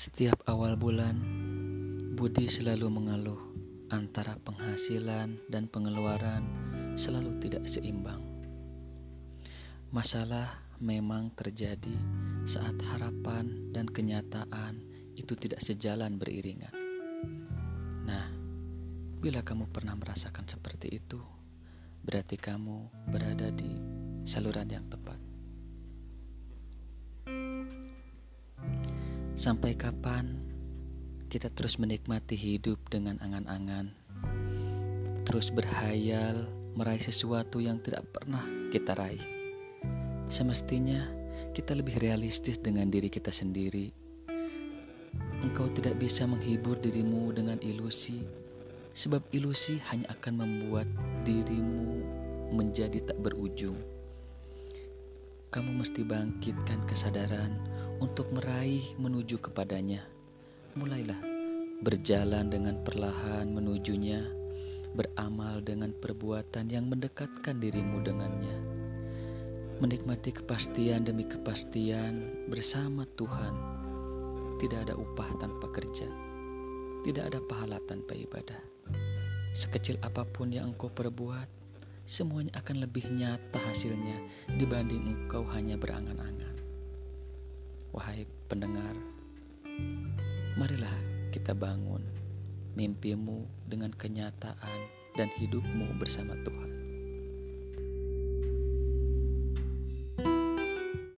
Setiap awal bulan, Budi selalu mengeluh antara penghasilan dan pengeluaran selalu tidak seimbang. Masalah memang terjadi saat harapan dan kenyataan itu tidak sejalan beriringan. Nah, bila kamu pernah merasakan seperti itu, berarti kamu berada di saluran yang tepat. Sampai kapan kita terus menikmati hidup dengan angan-angan, terus berhayal meraih sesuatu yang tidak pernah kita raih? Semestinya kita lebih realistis dengan diri kita sendiri. Engkau tidak bisa menghibur dirimu dengan ilusi, sebab ilusi hanya akan membuat dirimu menjadi tak berujung. Kamu mesti bangkitkan kesadaran untuk meraih menuju kepadanya. Mulailah berjalan dengan perlahan menujunya, beramal dengan perbuatan yang mendekatkan dirimu dengannya. Menikmati kepastian demi kepastian bersama Tuhan. Tidak ada upah tanpa kerja, tidak ada pahala tanpa ibadah. Sekecil apapun yang engkau perbuat, semuanya akan lebih nyata hasilnya dibanding engkau hanya berangan-angan. Wahai pendengar, marilah kita bangun mimpimu dengan kenyataan dan hidupmu bersama Tuhan.